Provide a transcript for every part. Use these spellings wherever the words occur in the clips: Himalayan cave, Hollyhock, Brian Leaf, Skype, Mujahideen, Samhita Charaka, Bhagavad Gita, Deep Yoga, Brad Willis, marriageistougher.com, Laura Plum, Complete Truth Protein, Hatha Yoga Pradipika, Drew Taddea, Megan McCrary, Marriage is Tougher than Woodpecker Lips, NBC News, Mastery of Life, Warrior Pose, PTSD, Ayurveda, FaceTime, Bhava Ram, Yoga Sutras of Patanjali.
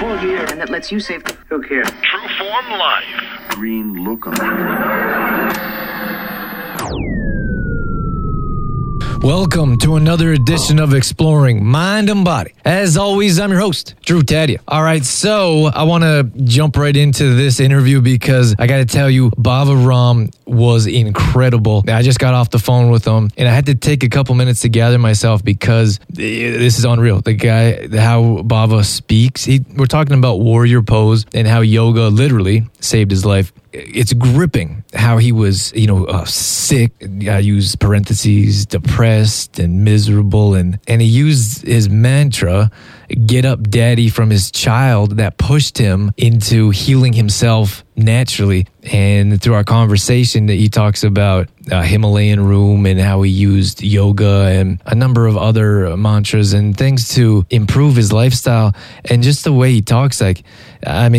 hold here, and that lets you save. Who cares? True form life. Green look on. Welcome to another edition of Exploring Mind and Body. As always, I'm your host, Drew Taddea. All right, so I want to jump right into this interview because I got to tell you, Bhava Ram was incredible. I just got off the phone with him and I had to take a couple minutes to gather myself because this is unreal. The guy, how Bhava speaks, we're talking about Warrior Pose and how yoga literally saved his life. It's gripping how he was, sick. I use parentheses, depressed and miserable. And he used his mantra, get up daddy, from his child that pushed him into healing himself naturally. And through our conversation that he talks about Himalayan room and how he used yoga and a number of other mantras and things to improve his lifestyle. And just the way he talks, I'm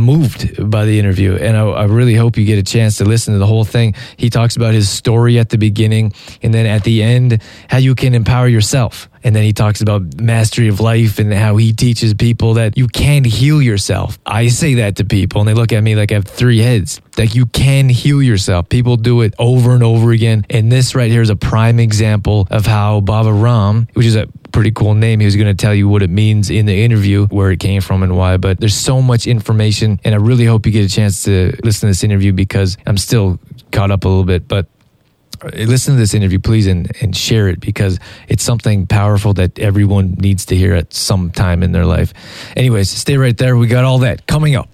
moved by the interview, and I really hope you get a chance to listen to the whole thing. He talks about his story at the beginning, and then at the end, how you can empower yourself. And then he talks about mastery of life and how he teaches people that you can heal yourself. I say that to people and they look at me like I have three heads. Like, you can heal yourself. People do it over and over again. And this right here is a prime example of how Bhava Ram, which is a pretty cool name. He was going to tell you what it means in the interview, where it came from and why, but there's so much information. And I really hope you get a chance to listen to this interview because I'm still caught up a little bit, but listen to this interview, please, and share it because it's something powerful that everyone needs to hear at some time in their life. Anyways, stay right there. We got all that coming up.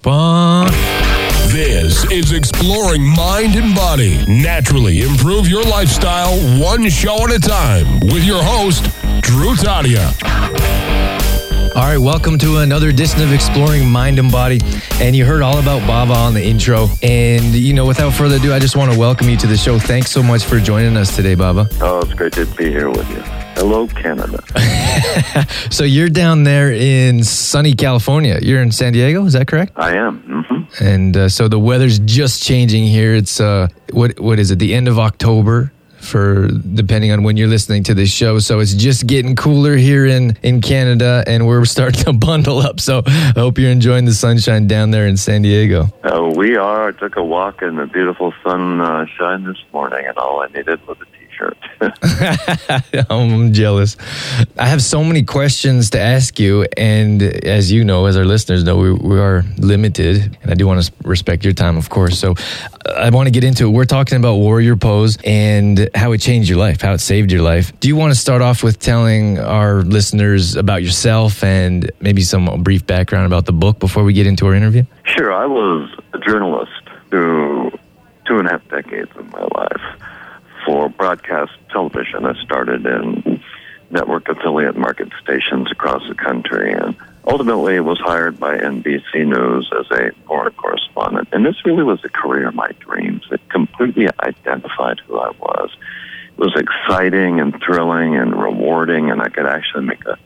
This is Exploring Mind and Body. Naturally improve your lifestyle one show at a time with your host, Drew Taddea. All right, welcome to another edition of Exploring Mind and Body. And you heard all about Bhava on the intro. And, without further ado, I just want to welcome you to the show. Thanks so much for joining us today, Bhava. Oh, it's great to be here with you. Hello, Canada. So you're down there in sunny California. You're in San Diego, is that correct? I am. Mm-hmm. And so the weather's just changing here. It's, what is it, the end of October? For depending on when you're listening to this show. So it's just getting cooler here in Canada, and we're starting to bundle up. So I hope you're enjoying the sunshine down there in San Diego. We are. I took a walk in the beautiful sunshine this morning, and all I needed was a t-shirt. I'm jealous. I have so many questions to ask you, and as you know, as our listeners know, we are limited, and I do want to respect your time, of course. So I want to get into it. We're talking about Warrior Pose and how it changed your life, how it saved your life. Do you want to start off with telling our listeners about yourself and maybe some brief background about the book before we get into our interview? Sure. I was a journalist through 2.5 decades of my life. For broadcast television, I started in network affiliate market stations across the country, and ultimately was hired by NBC News as a foreign correspondent. And this really was a career of my dreams. It completely identified who I was. It was exciting and thrilling and rewarding, and I could actually make a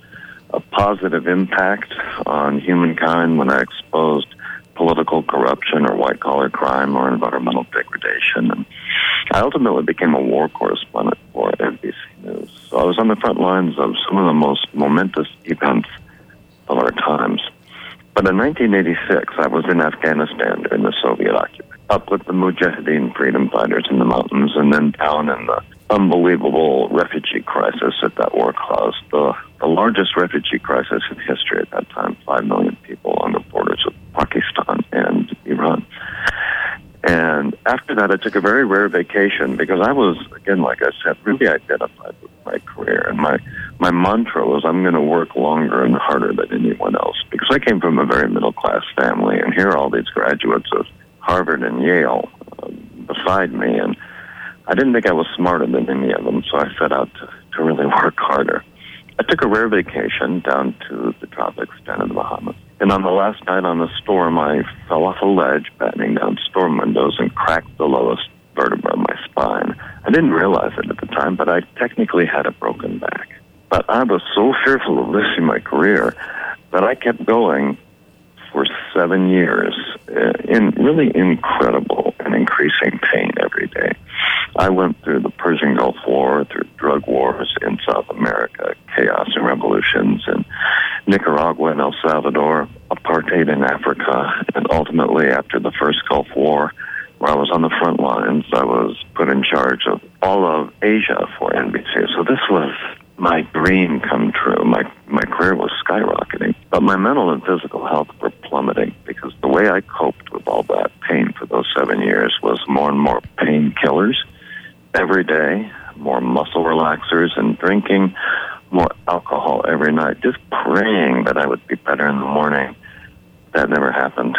positive impact on humankind when I exposed political corruption or white-collar crime or environmental degradation. And I ultimately became a war correspondent for NBC News. So I was on the front lines of some of the most momentous events of our times. But in 1986, I was in Afghanistan during the Soviet occupation, up with the Mujahideen freedom fighters in the mountains, and then down in the unbelievable refugee crisis that that war caused, the largest refugee crisis in history at that time, 5 million people on the borders of Pakistan and Iran. And after that, I took a very rare vacation because I was, again, like I said, really identified with my career. And my mantra was, I'm going to work longer and harder than anyone else, because I came from a very middle-class family. And here are all these graduates of Harvard and Yale beside me. And I didn't think I was smarter than any of them, so I set out to really work harder. I took a rare vacation down to the tropics, down in the Bahamas. And on the last night on the storm, I fell off a ledge, battening down storm windows, and cracked the lowest vertebra of my spine. I didn't realize it at the time, but I technically had a broken back. But I was so fearful of losing my career that I kept going for 7 years in really incredible and increasing pain every day. I went through the Persian Gulf War, through drug wars in South America, chaos and revolutions in Nicaragua and El Salvador, apartheid in Africa, and ultimately after the first Gulf War, where I was on the front lines, I was put in charge of all of Asia for NBC. So this was my dream come true. My career was skyrocketing, but my mental and physical health were plummeting because the way I coped with all that pain for those 7 years was more and more painkillers every day, more muscle relaxers and drinking, more alcohol every night, just praying that I would be better in the morning. That never happened.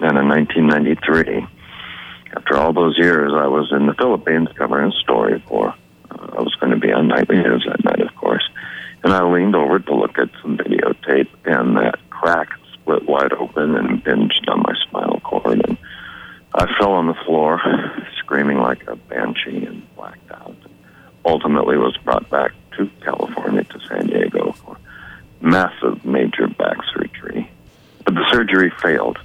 And in 1993, after all those years, I was in the Philippines covering a story for, I was going to be on nightly news that night, of course. And I leaned over to look at some videotape, and that crack split wide open and binged on my spinal cord. And I fell on the floor, screaming like a banshee and blacked out. And ultimately was brought back to California, to San Diego, for massive major back surgery. But the surgery failed,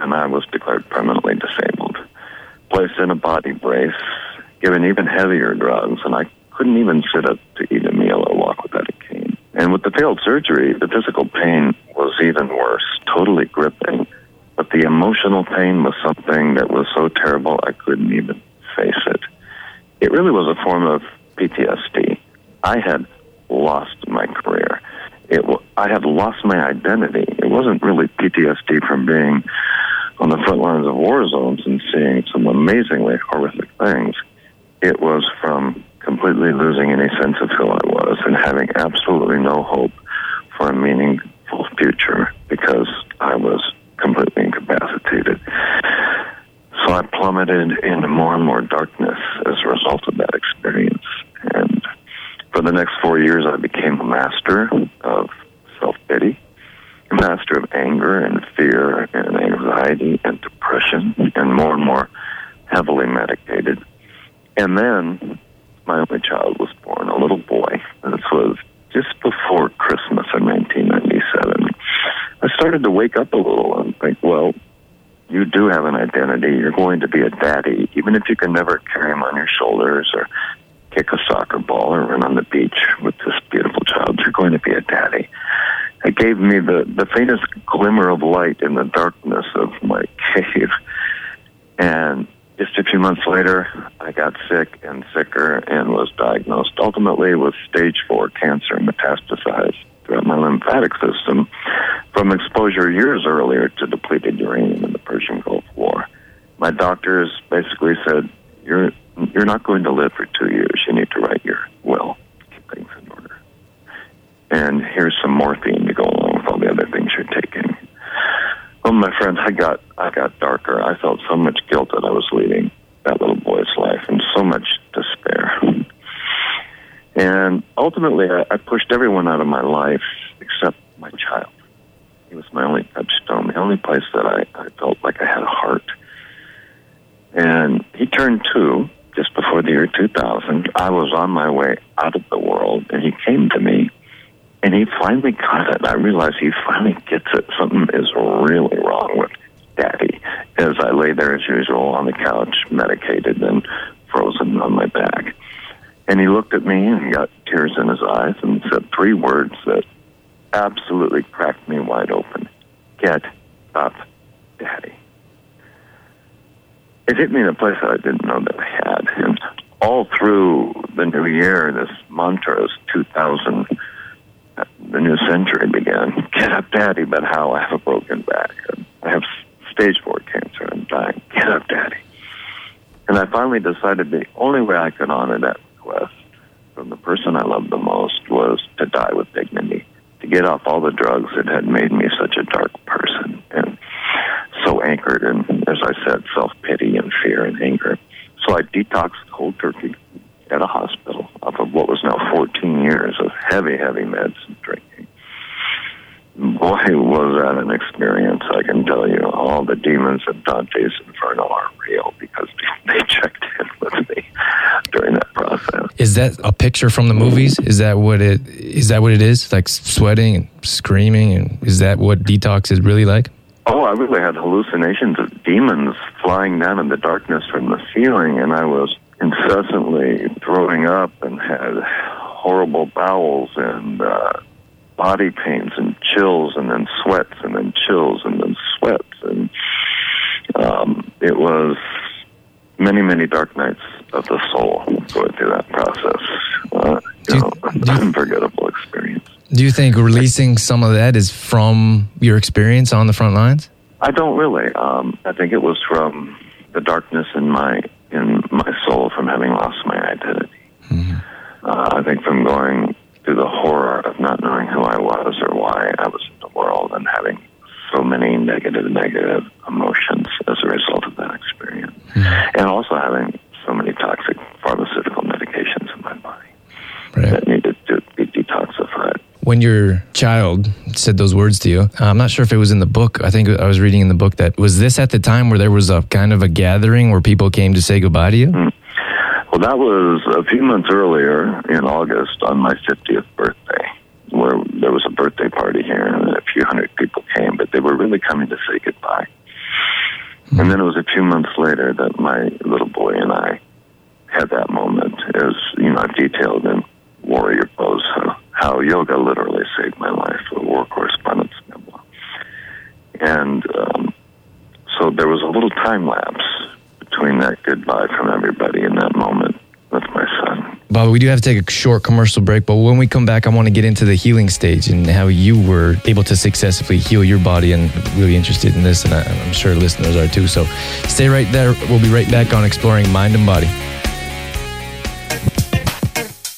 and I was declared permanently disabled, placed in a body brace, given even heavier drugs, and I couldn't even sit up to eat a meal or walk without a cane. And with the failed surgery, the physical pain was even worse, totally gripping. But the emotional pain was something that was so terrible I couldn't even face it. It really was a form of PTSD. I had lost my career. I had lost my identity. It wasn't really PTSD from being on the front lines of war zones and seeing some amazingly horrific things. It was from completely losing any sense of who I was and having absolutely no hope for a meaningful future because I was completely incapacitated. So I plummeted into more and more darkness as a result of that experience. And for the next 4 years, I became a master of self-pity, a master of anger and fear and anxiety and depression, and more heavily medicated. And then my only child was born, a little boy. This was just before Christmas in 1997. I started to wake up a little and think, well, you do have an identity. You're going to be a daddy, even if you can never carry him on your shoulders or kick a soccer ball or run on the beach with this beautiful child. You're going to be a daddy. It gave me the faintest glimmer of light in the darkness of my cave. And just a few months later, I got sick and sicker and was diagnosed ultimately with stage 4 cancer metastasized throughout my lymphatic system from exposure years earlier to depleted uranium in the Persian Gulf War. My doctors basically said, you're not going to live for 2 years. You need to write your will, keep things in order. And here's some morphine to go along with all the other things you're taking. Well, my friends, I got darker. I felt so much guilt that I was leading that little boy's life and so much despair. And ultimately, I pushed everyone out of my life except my child. He was my only touchstone, the only place that I felt like I had a heart. And he turned 2 just before the year 2000. I was on my way out of the world, and he came to me, and he finally got it. I realized he finally gets it. Something is really wrong with Daddy. As I lay there, as usual, on the couch, medicated and frozen on my back. And he looked at me, and he got tears in his eyes, and said 3 words that absolutely cracked me wide open. Get up, Daddy. It hit me in a place that I didn't know that I had. And all through the new year, this mantra is 2000. The new century began. Get up, Daddy, but how? I have a broken back. I have stage 4 cancer. I'm dying. Get up, Daddy. And I finally decided the only way I could honor that request from the person I loved the most was to die with dignity, to get off all the drugs that had made me such a dark person and so anchored in, as I said, self-pity and fear and anger. So I detoxed cold turkey at a hospital off of what was now 14 years of heavy, heavy meds and drinking. Boy, was that an experience, I can tell you. All the demons of Dante's Inferno are real because they checked in with me during that process. Is that a picture from the movies? Is that what it is? Like sweating and screaming? And is that what detox is really like? Oh, I really had hallucinations of demons flying down in the darkness from the ceiling, and I was incessantly throwing up and had horrible bowels and body pains and chills and then sweats and then chills and then sweats. And it was many, many dark nights of the soul going through that process. An unforgettable experience. Do you think releasing some of that is from your experience on the front lines? I don't really. I think it was from the darkness in my soul from having lost my identity. Mm-hmm. I think from going through the horror of not knowing who I was or why I was in the world and having so many negative emotions as a result of that experience. Mm-hmm. And also having so many toxic pharmaceutical medications in my body that needed to be detoxified. When your child said those words to you, I'm not sure if it was in the book. I think I was reading in the book that, was this at the time where there was a kind of a gathering where people came to say goodbye to you? Mm-hmm. Well, that was a few months earlier in August on my 50th birthday, where there was a birthday party here and a few hundred people came, but they were really coming to say goodbye. Mm-hmm. And then it was a few months later that my little boy and I had that moment. As you know, I've detailed in Warrior Pose how yoga literally saved my life, a war correspondence memoir. And so there was a little time lapse between that goodbye from everybody in that moment with my son. Bhava, we do have to take a short commercial break, but when we come back, I want to get into the healing stage and how you were able to successfully heal your body, and really interested in this, and I'm sure listeners are too. So stay right there. We'll be right back on Exploring Mind and Body.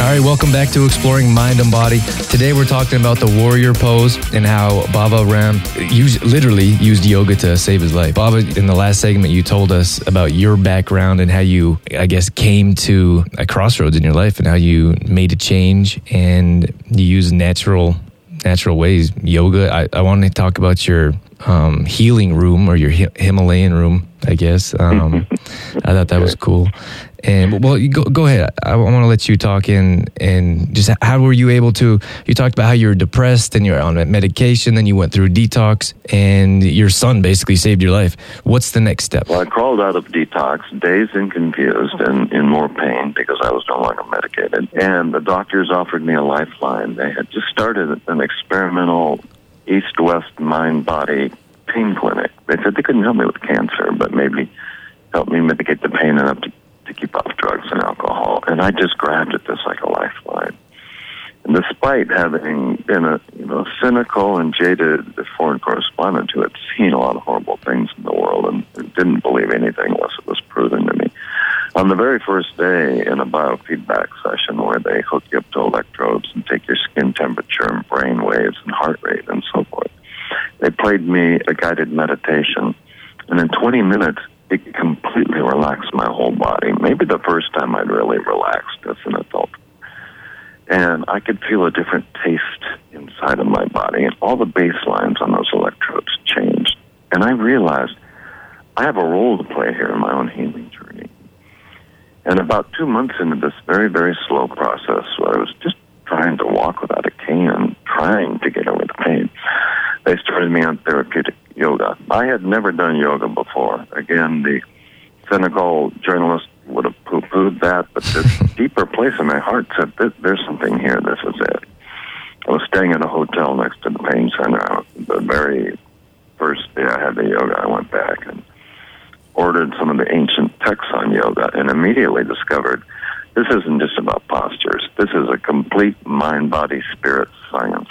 All right, welcome back to Exploring Mind and Body. Today we're talking about the warrior pose and how Bhava Ram literally used yoga to save his life. Bhava, in the last segment, you told us about your background and how you, I guess, came to a crossroads in your life and how you made a change and you used natural ways, yoga. I want to talk about your healing room, or your Himalayan room, I guess. I thought that was cool. And well, you go ahead. I want to let you talk and just how were you able to? You talked about how you were depressed and you were on medication, then you went through detox, and your son basically saved your life. What's the next step? Well, I crawled out of detox, dazed and confused, and in more pain because I was no longer medicated. And the doctors offered me a lifeline. They had just started an experimental east-west mind-body pain clinic. They said they couldn't help me with cancer, but maybe help me mitigate the pain enough to keep off drugs and alcohol. And I just grabbed at this like a lifeline. And despite having been a cynical and jaded foreign correspondent who had seen a lot of horrible things in the world and didn't believe anything unless it was proven to me, on the very first day in a biofeedback session where they hook you up to electrodes and take your skin temperature and brain waves and heart rate and so forth, they played me a guided meditation. And in 20 minutes, it completely relaxed my whole body. Maybe the first time I'd really relaxed as an adult. And I could feel a different taste inside of my body. And all the baselines on those electrodes changed. And I realized I have a role to play here in my own healing journey. And about 2 months into this very, very slow process, where I was just trying to walk without a cane and trying to get over the pain, they started me on therapeutic yoga. I had never done yoga before. Again, the cynical journalist would have poo-pooed that, but this deeper place in my heart said, there's something here, this is it. I was staying at a hotel next to the pain center. The very first day I had the yoga, I went back and ordered some of the ancient texts on yoga and immediately discovered this isn't just about postures. This is a complete mind, body, spirit science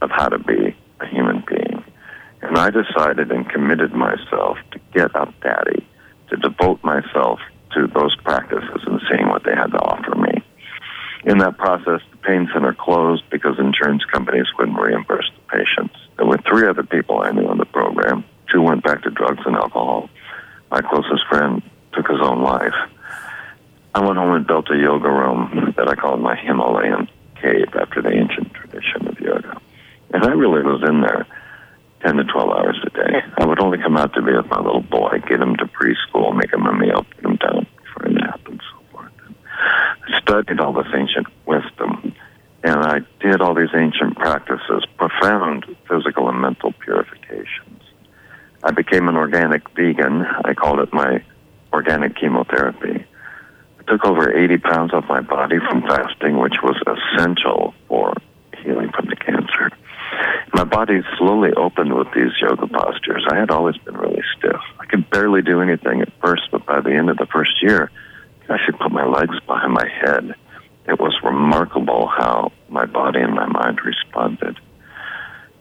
of how to be a human being. And I decided and committed myself to get up, Daddy, to devote myself to those practices and seeing what they had to offer me. In that process, the pain center closed because insurance companies wouldn't reimburse the patients. There were three other people I knew on the program. Two went back to drugs and alcohol. My closest friend Charaka's own life, I went home and built a yoga room that I called my Himalayan cave after the ancient tradition of yoga. And I really was in there 10 to 12 hours a day. I would only come out to be with my little boy, get him to preschool, make him a meal, put him down for a nap and so forth. I studied all this ancient wisdom, and I did all these ancient practices, profound physical and mental purifications. I became an organic vegan. I called it my organic chemotherapy. I took over 80 pounds off my body from fasting, which was essential for healing from the cancer. My body slowly opened with these yoga postures. I had always been really stiff. I could barely do anything at first, but by the end of the first year, I could put my legs behind my head. It was remarkable how my body and my mind responded.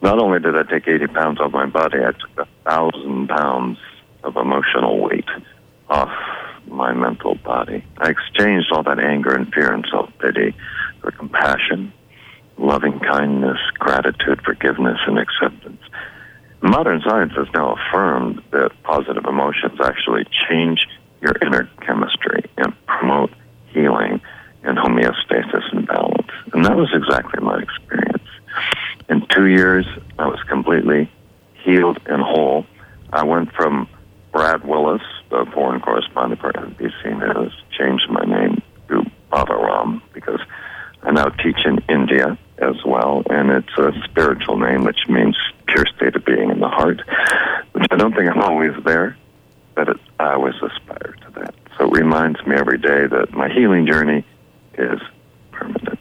Not only did I take 80 pounds off my body, I took 1,000 pounds of emotional weight off my mental body. I exchanged all that anger and fear and self-pity for compassion, loving kindness, gratitude, forgiveness, and acceptance. Modern science has now affirmed that positive emotions actually change your inner chemistry and promote healing and homeostasis and balance. And that was exactly my experience. In 2 years, I was completely healed and whole. I went from Brad Willis, the foreign correspondent for NBC News, changed my name to Bhava Ram because I now teach in India as well, and it's a spiritual name, which means pure state of being in the heart, which I don't think I'm always there, but I always aspire to that. So it reminds me every day that my healing journey is permanent.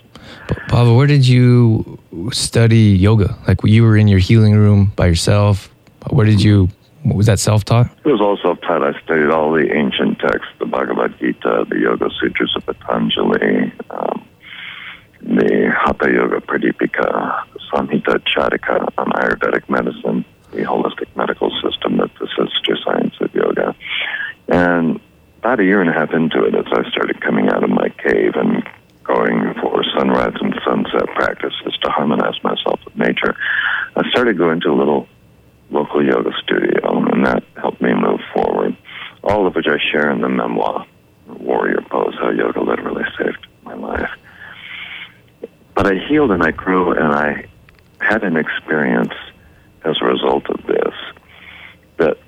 Bhava, where did you study yoga? Like, you were in your healing room by yourself. Where did you... Was that self-taught? It was all self-taught. I studied all the ancient texts, the Bhagavad Gita, the Yoga Sutras of Patanjali, the Hatha Yoga Pradipika, the Samhita Charaka on Ayurvedic medicine, the holistic medical system that the sister science of yoga. And about a year and a half into it, as I started coming out of my cave and going for sunrise and sunset practices to harmonize myself with nature, I started going to a little local yoga studio, and that helped me move forward, all of which I share in the memoir, Warrior Pose, How Yoga Literally Saved My Life. But I healed and I grew, and I had an experience as a result of this, that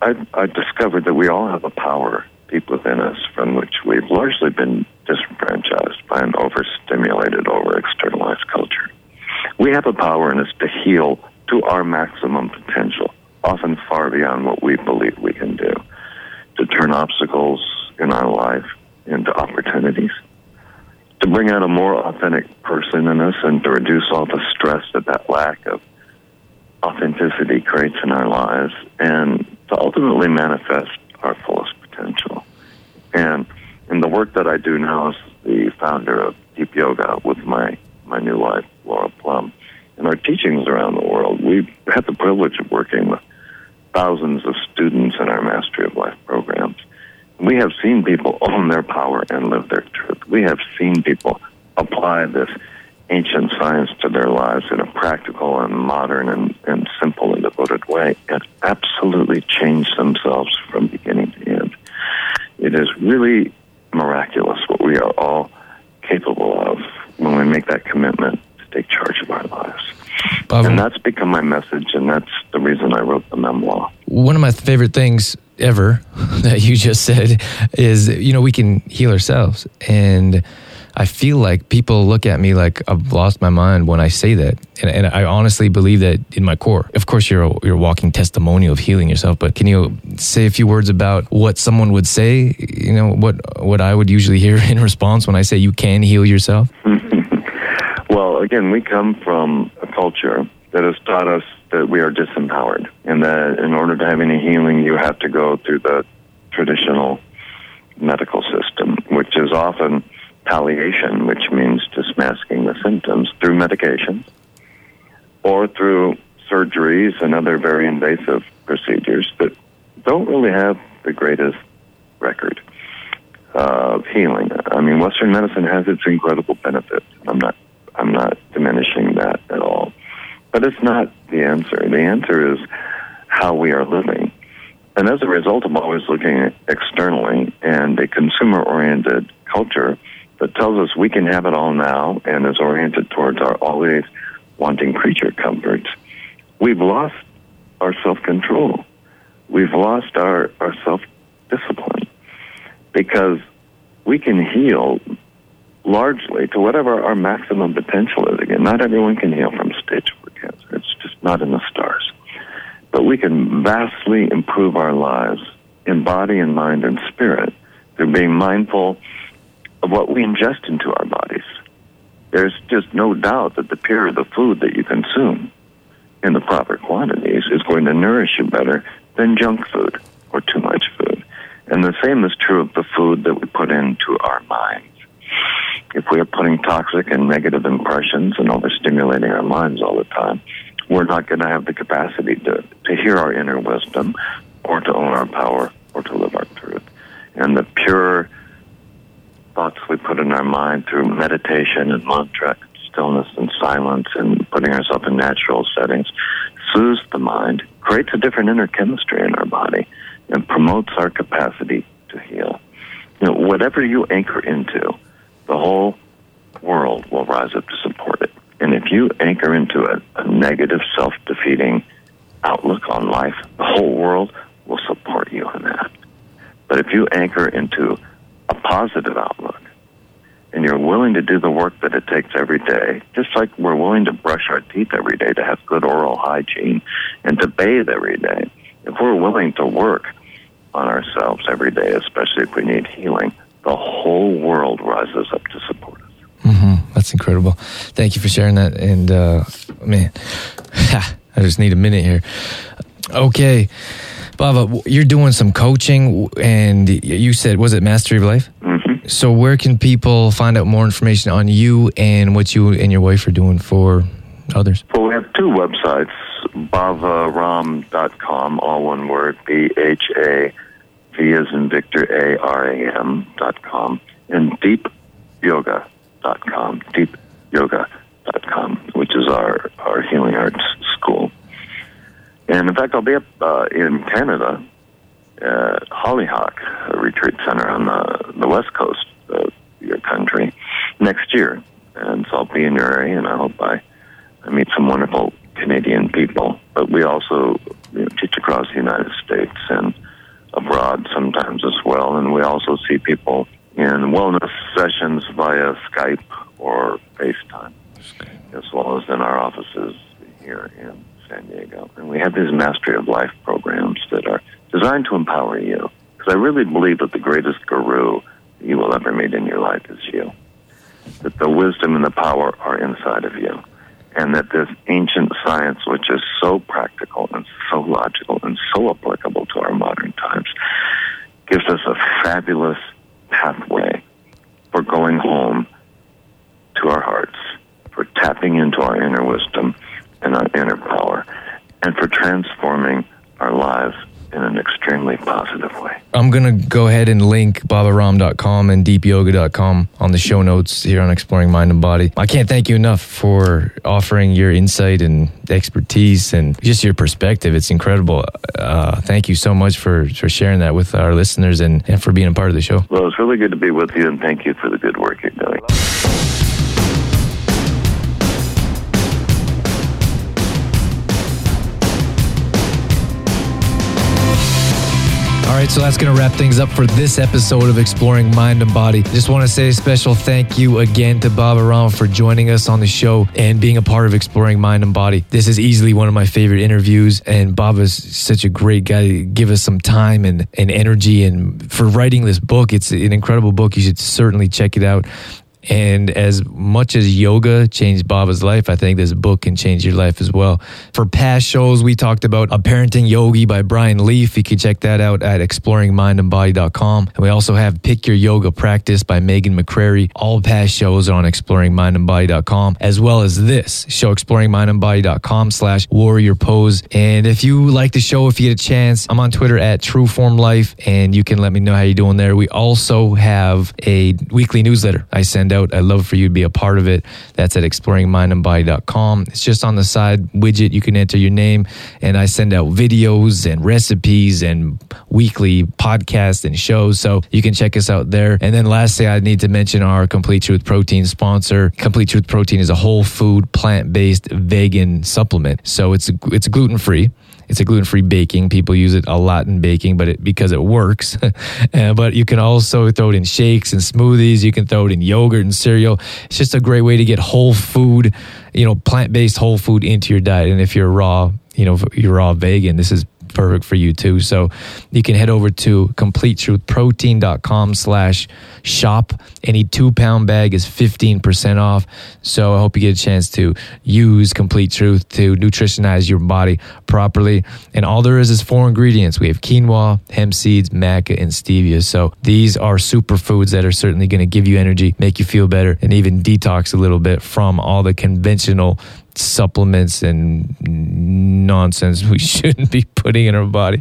I discovered that we all have a power deep within us from which we've largely been disenfranchised by an overstimulated, over-externalized culture. We have a power in us to heal to our maximum potential, often far beyond what we believe we can do, to turn obstacles in our life into opportunities, to bring out a more authentic person in us and to reduce all the stress that that lack of authenticity creates in our lives and to ultimately manifest our fullest potential. And in the work that I do now as the founder of Deep Yoga with my new wife, Laura Plum, and our teachings around the world, we've had the privilege of working with thousands of students in our Mastery of Life programs. We have seen people own their power and live their truth. We have seen people apply this ancient science to their lives in a practical and modern and simple and devoted way and absolutely change themselves from beginning to end. It is really miraculous what we are all capable of when we make that commitment to take charge of our lives. Bhava, and that's become my message, and that's the reason I wrote the memoir. One of my favorite things ever that you just said is, we can heal ourselves. And I feel like people look at me like I've lost my mind when I say that. And I honestly believe that in my core. Of course, you're a walking testimonial of healing yourself, but can you say a few words about what someone would say, what I would usually hear in response when I say you can heal yourself? Well, again, we come from a culture that has taught us that we are disempowered and that in order to have any healing, you have to go through the traditional medical system, which is often palliation, which means just masking the symptoms through medications or through surgeries and other very invasive procedures that don't really have the greatest record of healing. I mean, Western medicine has its incredible benefits. I'm not diminishing that at all. But it's not the answer. The answer is how we are living. And as a result, I'm always looking externally, and a consumer-oriented culture that tells us we can have it all now and is oriented towards our always wanting creature comforts, we've lost our self-control. We've lost our self-discipline, because we can heal largely to whatever our maximum potential is. Again, not everyone can heal from stage 4 cancer. It's just not in the stars. But we can vastly improve our lives in body and mind and spirit through being mindful of what we ingest into our bodies. There's just no doubt that the purer the food that you consume in the proper quantities is going to nourish you better than junk food or too much food. And the same is true of the food that we put into our minds. If we are putting toxic and negative impressions and overstimulating our minds all the time, we're not going to have the capacity to hear our inner wisdom or to own our power or to live our truth. And the purer thoughts we put in our mind through meditation and mantra, stillness and silence, and putting ourselves in natural settings soothes the mind, creates a different inner chemistry in our body, and promotes our capacity to heal. You know, whatever you anchor into, the whole world will rise up to support it. And if you anchor into a negative, self-defeating outlook on life, the whole world will support you in that. But if you anchor into a positive outlook, and you're willing to do the work that it takes every day, just like we're willing to brush our teeth every day to have good oral hygiene and to bathe every day, if we're willing to work on ourselves every day, especially if we need healing, the whole world rises up to support us. Mm-hmm. That's incredible. Thank you for sharing that. And, man, I just need a minute here. Okay. Bhava, you're doing some coaching, and you said, was it Mastery of Life? Mm-hmm. So where can people find out more information on you and what you and your wife are doing for others? Well, we have two websites, bhavaram.com, all one word, B-H-A-V as in Victor, A-R-A-M.com, and deepyoga.com, which is our healing arts school. And in fact, I'll be up in Canada at Hollyhock, a retreat center on the west coast of your country, next year. And so I'll be in your area, and I hope I meet some wonderful Canadian people. But we also teach across the United States and abroad sometimes as well. And we also see people in wellness sessions via Skype or FaceTime, as well as in our offices here in San Diego. And we have these Mastery of Life programs that are designed to empower you, because I really believe that the greatest guru you will ever meet in your life is you, that the wisdom and the power are inside of you, and that this ancient science, which is so practical and so logical and so applicable to our modern times, gives us a fabulous pathway for going home to our hearts, for tapping into our inner wisdom and our inner power, and for transforming our lives in an extremely positive way. I'm going to go ahead and link bhavaram.com and deepyoga.com on the show notes here on Exploring Mind and Body. I can't thank you enough for offering your insight and expertise and just your perspective. It's incredible. Thank you so much for sharing that with our listeners and for being a part of the show. Well, it's really good to be with you, and thank you for the good work you're doing. All right, so that's going to wrap things up for this episode of Exploring Mind and Body. Just want to say a special thank you again to Bhava Ram for joining us on the show and being a part of Exploring Mind and Body. This is easily one of my favorite interviews, and Bhava's such a great guy to give us some time and energy and for writing this book. It's an incredible book. You should certainly check it out. And as much as yoga changed Bhava's life, I think this book can change your life as well. For past shows, we talked about A Parenting Yogi by Brian Leaf. You can check that out at exploringmindandbody.com. And we also have Pick Your Yoga Practice by Megan McCrary. All past shows are on exploringmindandbody.com, as well as this show, exploringmindandbody.com/warrior pose. And if you like the show, if you get a chance, I'm on Twitter at TrueFormLife, and you can let me know how you're doing there. We also have a weekly newsletter I send find out. I'd love for you to be a part of it. That's at exploringmindandbody.com. It's just on the side widget. You can enter your name, and I send out videos and recipes and weekly podcasts and shows, so you can check us out there. And then lastly, I need to mention our Complete Truth Protein sponsor. Complete Truth Protein is a whole food, plant-based, vegan supplement. So it's gluten-free. It's a gluten-free baking. People use it a lot in baking, but because it works. But you can also throw it in shakes and smoothies. You can throw it in yogurt and cereal. It's just a great way to get whole food, plant-based whole food into your diet. And if you're raw, you're raw vegan, this is perfect for you too. So you can head over to completetruthprotein.com/shop. Any 2-pound bag is 15% off. So I hope you get a chance to use Complete Truth to nutritionize your body properly. And all there is 4 ingredients. We have quinoa, hemp seeds, maca, and stevia. So these are superfoods that are certainly going to give you energy, make you feel better, and even detox a little bit from all the conventional supplements and nonsense we shouldn't be putting in our body.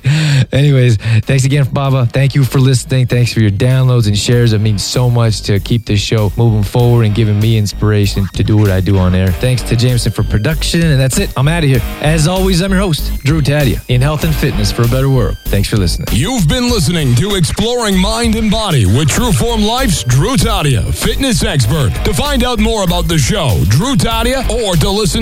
Anyways, thanks again, Bhava. Thank you for listening. Thanks for your downloads and shares. It means so much to keep this show moving forward and giving me inspiration to do what I do on air. Thanks to Jameson for production, and that's it. I'm out of here. As always, I'm your host, Drew Taddea, in health and fitness for a better world. Thanks for listening. You've been listening to Exploring Mind and Body with True Form Life's Drew Taddea, fitness expert. To find out more about the show, Drew Taddea, or to listen